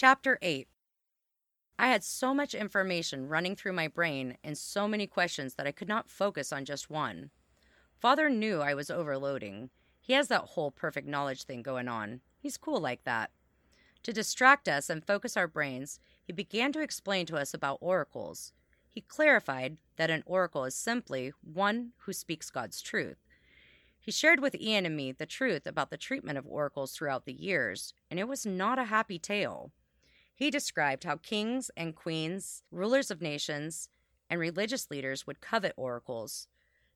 Chapter 8. I had so much information running through my brain and so many questions that I could not focus on just one. Father knew I was overloading. He has that whole perfect knowledge thing going on. He's cool like that. To distract us and focus our brains, he began to explain to us about oracles. He clarified that an oracle is simply one who speaks God's truth. He shared with Ian and me the truth about the treatment of oracles throughout the years, and it was not a happy tale. He described how kings and queens, rulers of nations, and religious leaders would covet oracles.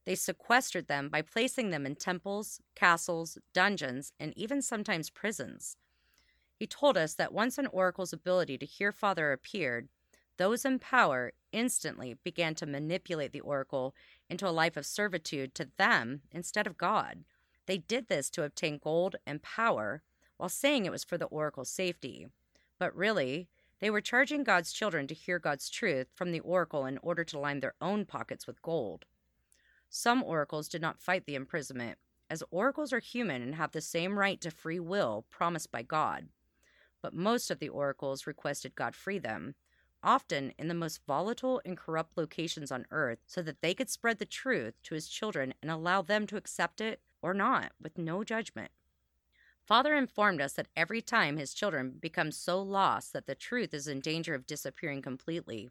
They sequestered them by placing them in temples, castles, dungeons, and even sometimes prisons. He told us that once an oracle's ability to hear Father appeared, those in power instantly began to manipulate the oracle into a life of servitude to them instead of God. They did this to obtain gold and power while saying it was for the oracle's safety. But really, they were charging God's children to hear God's truth from the oracle in order to line their own pockets with gold. Some oracles did not fight the imprisonment, as oracles are human and have the same right to free will promised by God. But most of the oracles requested God free them, often in the most volatile and corrupt locations on earth, so that they could spread the truth to his children and allow them to accept it or not with no judgment. Father informed us that every time his children become so lost that the truth is in danger of disappearing completely,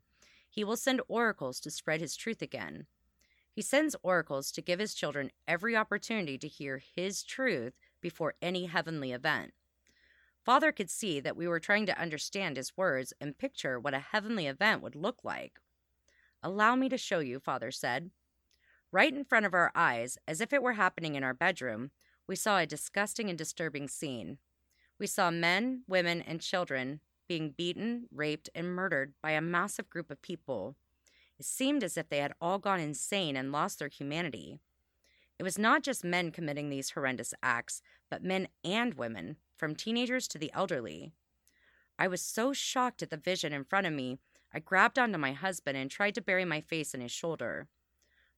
he will send oracles to spread his truth again. He sends oracles to give his children every opportunity to hear his truth before any heavenly event. Father could see that we were trying to understand his words and picture what a heavenly event would look like. "Allow me to show you," Father said. Right in front of our eyes, as if it were happening in our bedroom, we saw a disgusting and disturbing scene. We saw men, women, and children being beaten, raped, and murdered by a massive group of people. It seemed as if they had all gone insane and lost their humanity. It was not just men committing these horrendous acts, but men and women, from teenagers to the elderly. I was so shocked at the vision in front of me, I grabbed onto my husband and tried to bury my face in his shoulder.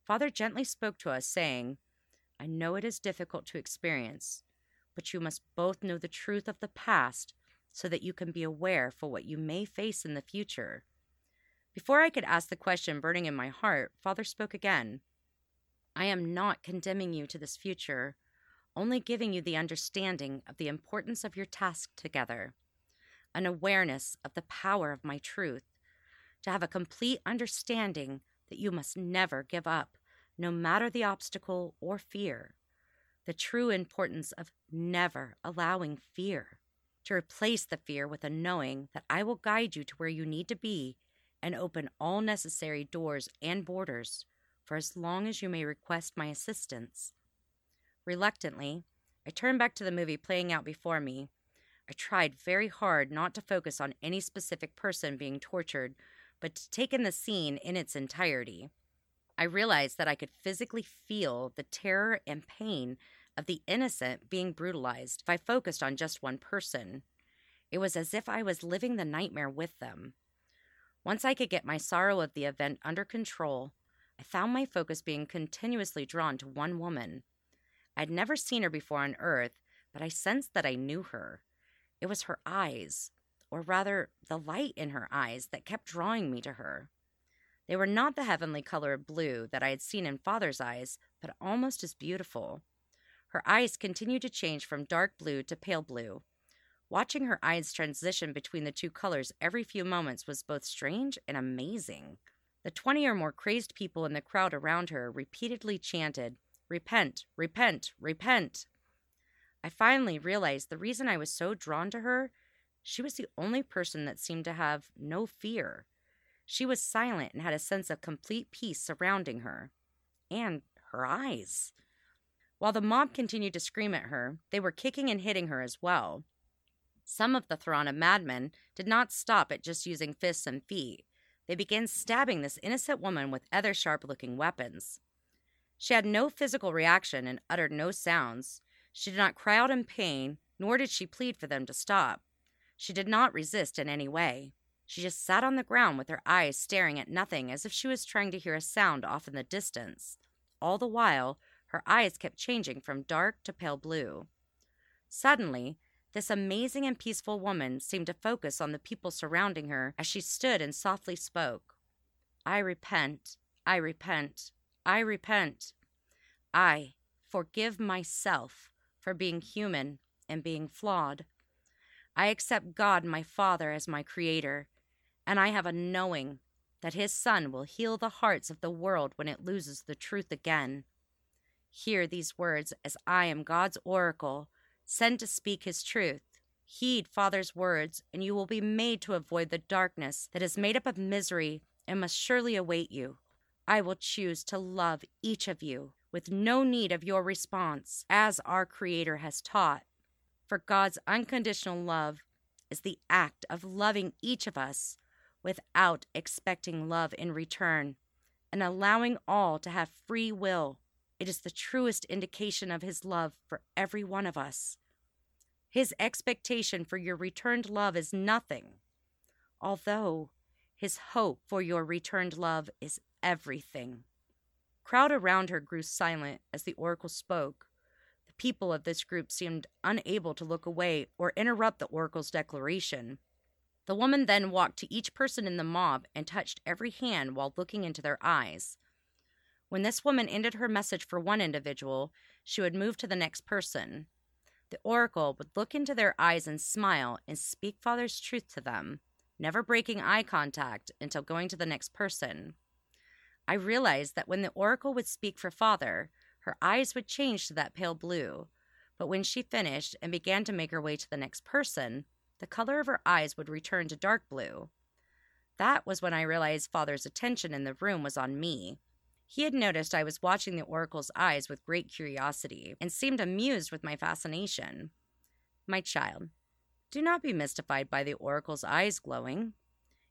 Father gently spoke to us, saying, "I know it is difficult to experience, but you must both know the truth of the past so that you can be aware for what you may face in the future." Before I could ask the question burning in my heart, Father spoke again. "I am not condemning you to this future, only giving you the understanding of the importance of your task together, an awareness of the power of my truth, to have a complete understanding that you must never give up, no matter the obstacle or fear, the true importance of never allowing fear, to replace the fear with a knowing that I will guide you to where you need to be and open all necessary doors and borders for as long as you may request my assistance." Reluctantly, I turned back to the movie playing out before me. I tried very hard not to focus on any specific person being tortured, but to take in the scene in its entirety. I realized that I could physically feel the terror and pain of the innocent being brutalized if I focused on just one person. It was as if I was living the nightmare with them. Once I could get my sorrow of the event under control, I found my focus being continuously drawn to one woman. I'd never seen her before on Earth, but I sensed that I knew her. It was her eyes, or rather, the light in her eyes, that kept drawing me to her. They were not the heavenly color of blue that I had seen in Father's eyes, but almost as beautiful. Her eyes continued to change from dark blue to pale blue. Watching her eyes transition between the two colors every few moments was both strange and amazing. The 20 or more crazed people in the crowd around her repeatedly chanted, "Repent, repent, repent." I finally realized the reason I was so drawn to her. She was the only person that seemed to have no fear. She was silent and had a sense of complete peace surrounding her, and her eyes. While the mob continued to scream at her, they were kicking and hitting her as well. Some of the throng of madmen did not stop at just using fists and feet. They began stabbing this innocent woman with other sharp-looking weapons. She had no physical reaction and uttered no sounds. She did not cry out in pain, nor did she plead for them to stop. She did not resist in any way. She just sat on the ground with her eyes staring at nothing, as if she was trying to hear a sound off in the distance. All the while, her eyes kept changing from dark to pale blue. Suddenly, This amazing and peaceful woman seemed to focus on the people surrounding her as she stood and softly spoke. I repent, I repent, I repent. I forgive myself for being human and being flawed. I accept God, my Father, as my Creator, and I have a knowing that His Son will heal the hearts of the world when it loses the truth again. Hear these words as I am God's oracle, sent to speak His truth. Heed Father's words, and you will be made to avoid the darkness that is made up of misery and must surely await you. I will choose to love each of you with no need of your response, as our Creator has taught. For God's unconditional love is the act of loving each of us without expecting love in return and allowing all to have free will. It is the truest indication of His love for every one of us. His expectation for your returned love is nothing, although His hope for your returned love is everything. Crowd around her grew silent as the oracle spoke. The people of this group seemed unable to look away or interrupt the oracle's declaration. The woman then walked to each person in the mob and touched every hand while looking into their eyes. When this woman ended her message for one individual, she would move to the next person. The oracle would look into their eyes and smile and speak Father's truth to them, never breaking eye contact until going to the next person. I realized that when the oracle would speak for Father, her eyes would change to that pale blue, but when she finished and began to make her way to the next person, the color of her eyes would return to dark blue. That was when I realized Father's attention in the room was on me. He had noticed I was watching the oracle's eyes with great curiosity and seemed amused with my fascination. My child, do not be mystified by the oracle's eyes glowing.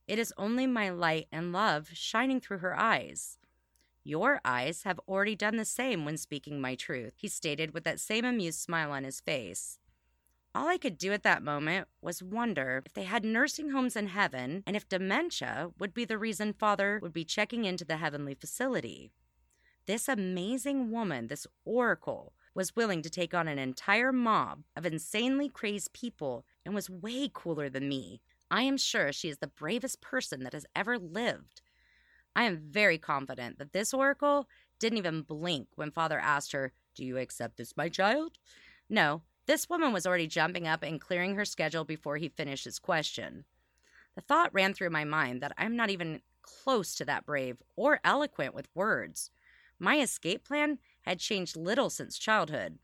It is only my light and love shining through her eyes. Your eyes have already done the same when speaking my truth, he stated with that same amused smile on his face. All I could do at that moment was wonder if they had nursing homes in heaven and if dementia would be the reason Father would be checking into the heavenly facility. This amazing woman, this oracle, was willing to take on an entire mob of insanely crazed people and was way cooler than me. I am sure she is the bravest person that has ever lived. I am very confident that this oracle didn't even blink when Father asked her, "Do you accept this, my child?" No. This woman was already jumping up and clearing her schedule before he finished his question. The thought ran through my mind that I'm not even close to that brave or eloquent with words. My escape plan had changed little since childhood.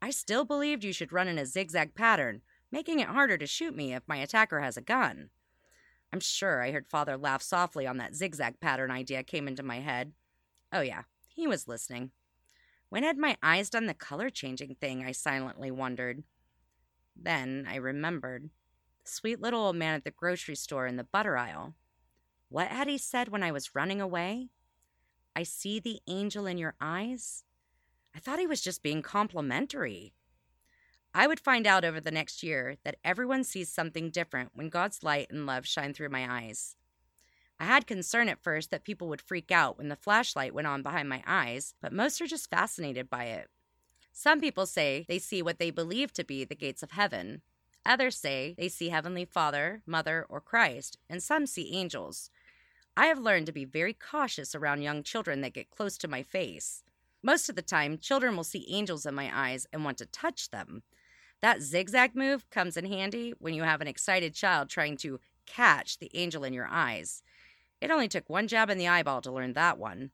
I still believed you should run in a zigzag pattern, making it harder to shoot me if my attacker has a gun. I'm sure I heard Father laugh softly on that zigzag pattern idea came into my head. Oh yeah, he was listening. When had my eyes done the color-changing thing, I silently wondered. Then I remembered. The sweet little old man at the grocery store in the butter aisle. What had he said when I was running away? I see the angel in your eyes? I thought he was just being complimentary. I would find out over the next year that everyone sees something different when God's light and love shine through my eyes. I had concern at first that people would freak out when the flashlight went on behind my eyes, but most are just fascinated by it. Some people say they see what they believe to be the gates of heaven. Others say they see Heavenly Father, Mother, or Christ, and some see angels. I have learned to be very cautious around young children that get close to my face. Most of the time, children will see angels in my eyes and want to touch them. That zigzag move comes in handy when you have an excited child trying to catch the angel in your eyes. It only took one jab in the eyeball to learn that one.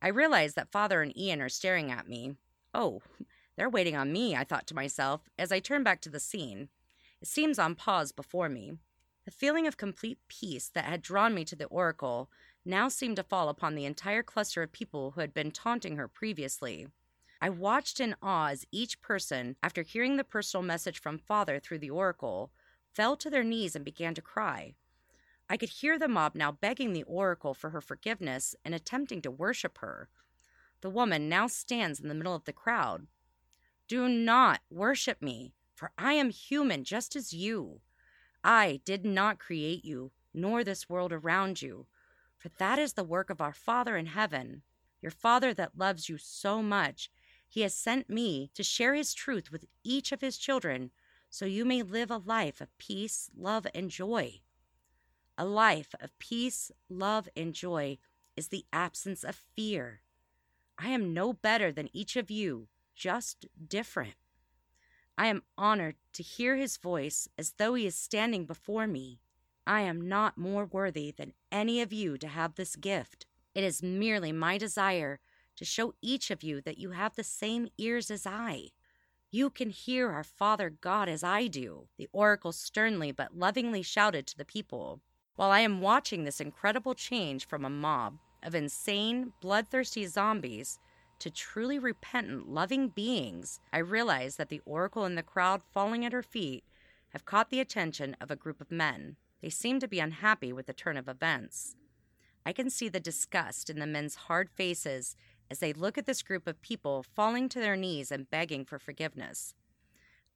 I realize that Father and Ian are staring at me. Oh, they're waiting on me, I thought to myself, as I turned back to the scene. It seems on pause before me. The feeling of complete peace that had drawn me to the oracle now seemed to fall upon the entire cluster of people who had been taunting her previously. I watched in awe as each person, after hearing the personal message from Father through the oracle, fell to their knees and began to cry. I could hear the mob now begging the oracle for her forgiveness and attempting to worship her. The woman now stands in the middle of the crowd. Do not worship me, for I am human just as you. I did not create you, nor this world around you, for that is the work of our Father in heaven. Your Father that loves you so much, He has sent me to share His truth with each of His children so you may live a life of peace, love, and joy. A life of peace, love, and joy is the absence of fear. I am no better than each of you, just different. I am honored to hear his voice as though he is standing before me. I am not more worthy than any of you to have this gift. It is merely my desire to show each of you that you have the same ears as I. You can hear our Father God as I do, the oracle sternly but lovingly shouted to the people. While I am watching this incredible change from a mob of insane, bloodthirsty zombies to truly repentant, loving beings, I realize that the oracle and the crowd falling at her feet have caught the attention of a group of men. They seem to be unhappy with the turn of events. I can see the disgust in the men's hard faces as they look at this group of people falling to their knees and begging for forgiveness.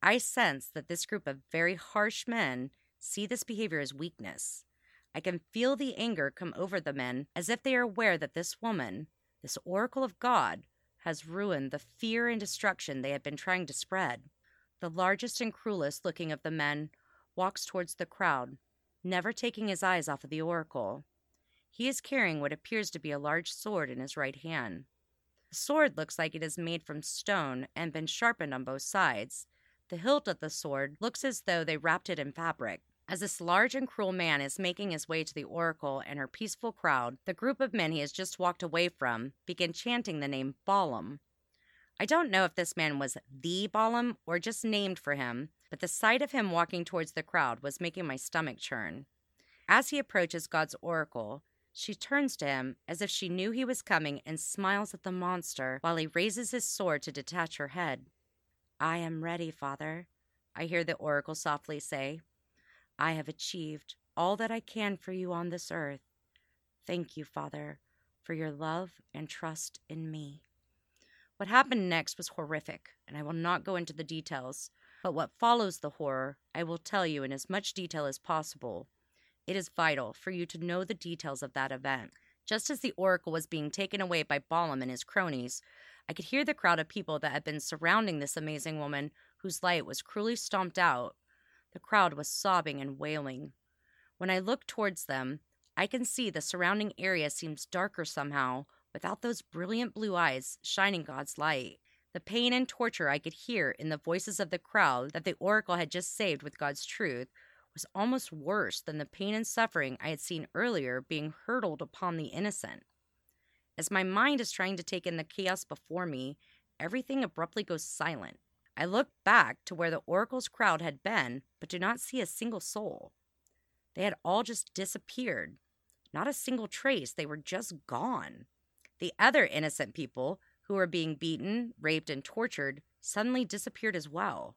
I sense that this group of very harsh men see this behavior as weakness. I can feel the anger come over the men as if they are aware that this woman, this oracle of God, has ruined the fear and destruction they had been trying to spread. The largest and cruelest looking of the men walks towards the crowd, never taking his eyes off of the oracle. He is carrying what appears to be a large sword in his right hand. The sword looks like it is made from stone and been sharpened on both sides. The hilt of the sword looks as though they wrapped it in fabric. As this large and cruel man is making his way to the oracle and her peaceful crowd, the group of men he has just walked away from begin chanting the name Balaam. I don't know if this man was the Balaam or just named for him, but the sight of him walking towards the crowd was making my stomach churn. As he approaches God's oracle, she turns to him as if she knew he was coming and smiles at the monster while he raises his sword to detach her head. "I am ready, Father," I hear the oracle softly say. "I have achieved all that I can for you on this earth. Thank you, Father, for your love and trust in me." What happened next was horrific, and I will not go into the details, but what follows the horror I will tell you in as much detail as possible. It is vital for you to know the details of that event. Just as the oracle was being taken away by Balaam and his cronies, I could hear the crowd of people that had been surrounding this amazing woman whose light was cruelly stomped out. The crowd was sobbing and wailing. When I look towards them, I can see the surrounding area seems darker somehow without those brilliant blue eyes shining God's light. The pain and torture I could hear in the voices of the crowd that the oracle had just saved with God's truth was almost worse than the pain and suffering I had seen earlier being hurled upon the innocent. As my mind is trying to take in the chaos before me, everything abruptly goes silent. I look back to where the oracle's crowd had been, but do not see a single soul. They had all just disappeared. Not a single trace. They were just gone. The other innocent people who were being beaten, raped, and tortured suddenly disappeared as well.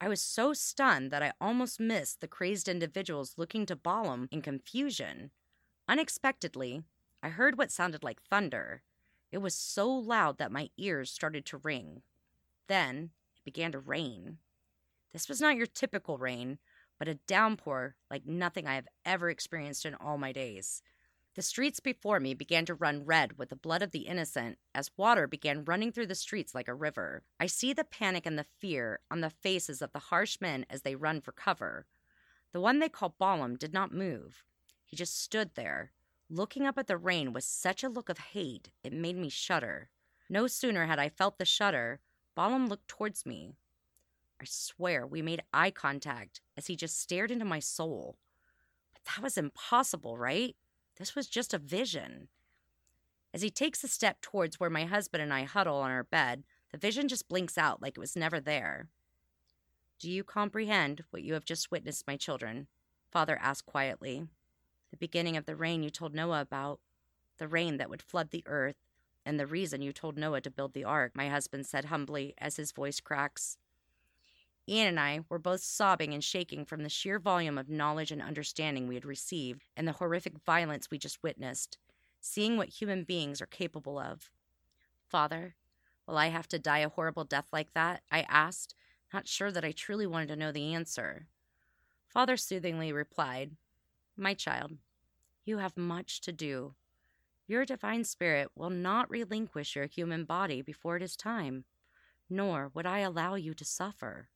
I was so stunned that I almost missed the crazed individuals looking to Balaam in confusion. Unexpectedly, I heard what sounded like thunder. It was so loud that my ears started to ring. Then it began to rain. This was not your typical rain, but a downpour like nothing I have ever experienced in all my days. The streets before me began to run red with the blood of the innocent as water began running through the streets like a river. I see the panic and the fear on the faces of the harsh men as they run for cover. The one they call Balaam did not move. He just stood there, looking up at the rain with such a look of hate it made me shudder. No sooner had I felt the shudder, Balaam looked towards me. I swear we made eye contact as he just stared into my soul. But that was impossible, right? This was just a vision. As he takes a step towards where my husband and I huddle on our bed, the vision just blinks out like it was never there. "Do you comprehend what you have just witnessed, my children?" Father asked quietly. "The beginning of the rain you told Noah about, the rain that would flood the earth, and the reason you told Noah to build the ark," my husband said humbly as his voice cracks. Ian and I were both sobbing and shaking from the sheer volume of knowledge and understanding we had received and the horrific violence we just witnessed, seeing what human beings are capable of. "Father, will I have to die a horrible death like that?" I asked, not sure that I truly wanted to know the answer. Father soothingly replied, "My child, you have much to do. Your divine spirit will not relinquish your human body before it is time, nor would I allow you to suffer.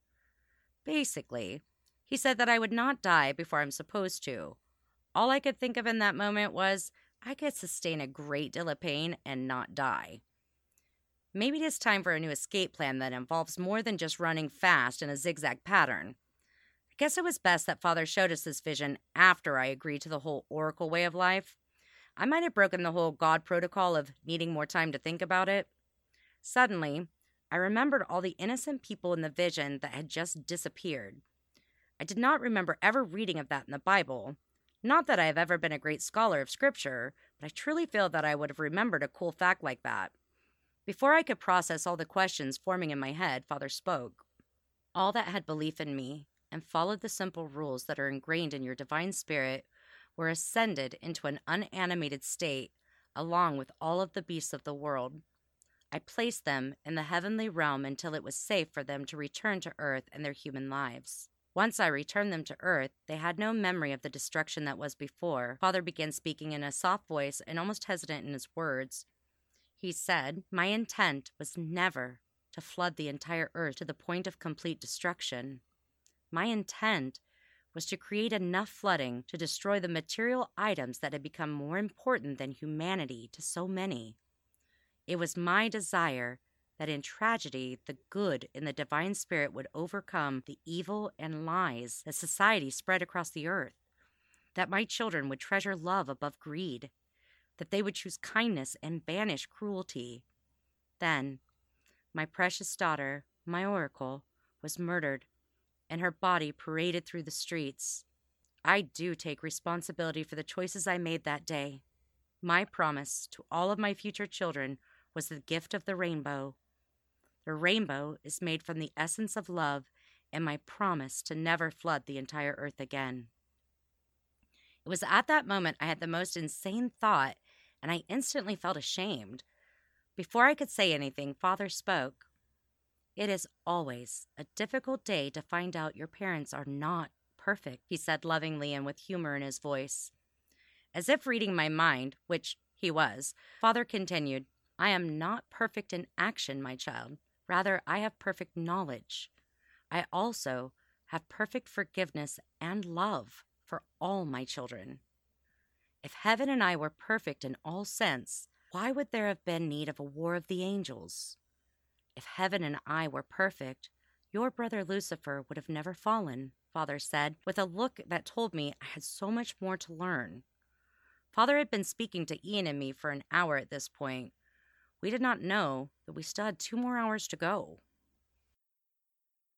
Basically, he said that I would not die before I'm supposed to. All I could think of in that moment was I could sustain a great deal of pain and not die. Maybe it is time for a new escape plan that involves more than just running fast in a zigzag pattern. I guess it was best that Father showed us this vision after I agreed to the whole oracle way of life. I might have broken the whole God protocol of needing more time to think about it. Suddenly, I remembered all the innocent people in the vision that had just disappeared. I did not remember ever reading of that in the Bible. Not that I have ever been a great scholar of scripture, but I truly feel that I would have remembered a cool fact like that. Before I could process all the questions forming in my head, Father spoke. All that had belief in me and followed the simple rules that are ingrained in your divine spirit were ascended into an unanimated state along with all of the beasts of the world. I placed them in the heavenly realm until it was safe for them to return to earth and their human lives. Once I returned them to earth, they had no memory of the destruction that was before. Father began speaking in a soft voice and almost hesitant in his words. He said, "My intent was never to flood the entire earth to the point of complete destruction. My intent was to create enough flooding to destroy the material items that had become more important than humanity to so many. It was my desire that in tragedy, the good in the divine spirit would overcome the evil and lies that society spread across the earth, that my children would treasure love above greed, that they would choose kindness and banish cruelty. Then, my precious daughter, my oracle, was murdered, and her body paraded through the streets. I do take responsibility for the choices I made that day. My promise to all of my future children was the gift of the rainbow. The rainbow is made from the essence of love and my promise to never flood the entire earth again." It was at that moment I had the most insane thought, and I instantly felt ashamed. Before I could say anything, Father spoke. "It is always a difficult day to find out your parents are not perfect," he said lovingly and with humor in his voice. As if reading my mind, which he was, Father continued, "I am not perfect in action, my child. Rather, I have perfect knowledge. I also have perfect forgiveness and love for all my children. If heaven and I were perfect in all sense, why would there have been need of a war of the angels? If heaven and I were perfect, your brother Lucifer would have never fallen," Father said, with a look that told me I had so much more to learn. Father had been speaking to Ian and me for an hour at this point. We did not know that we still had 2 more hours to go.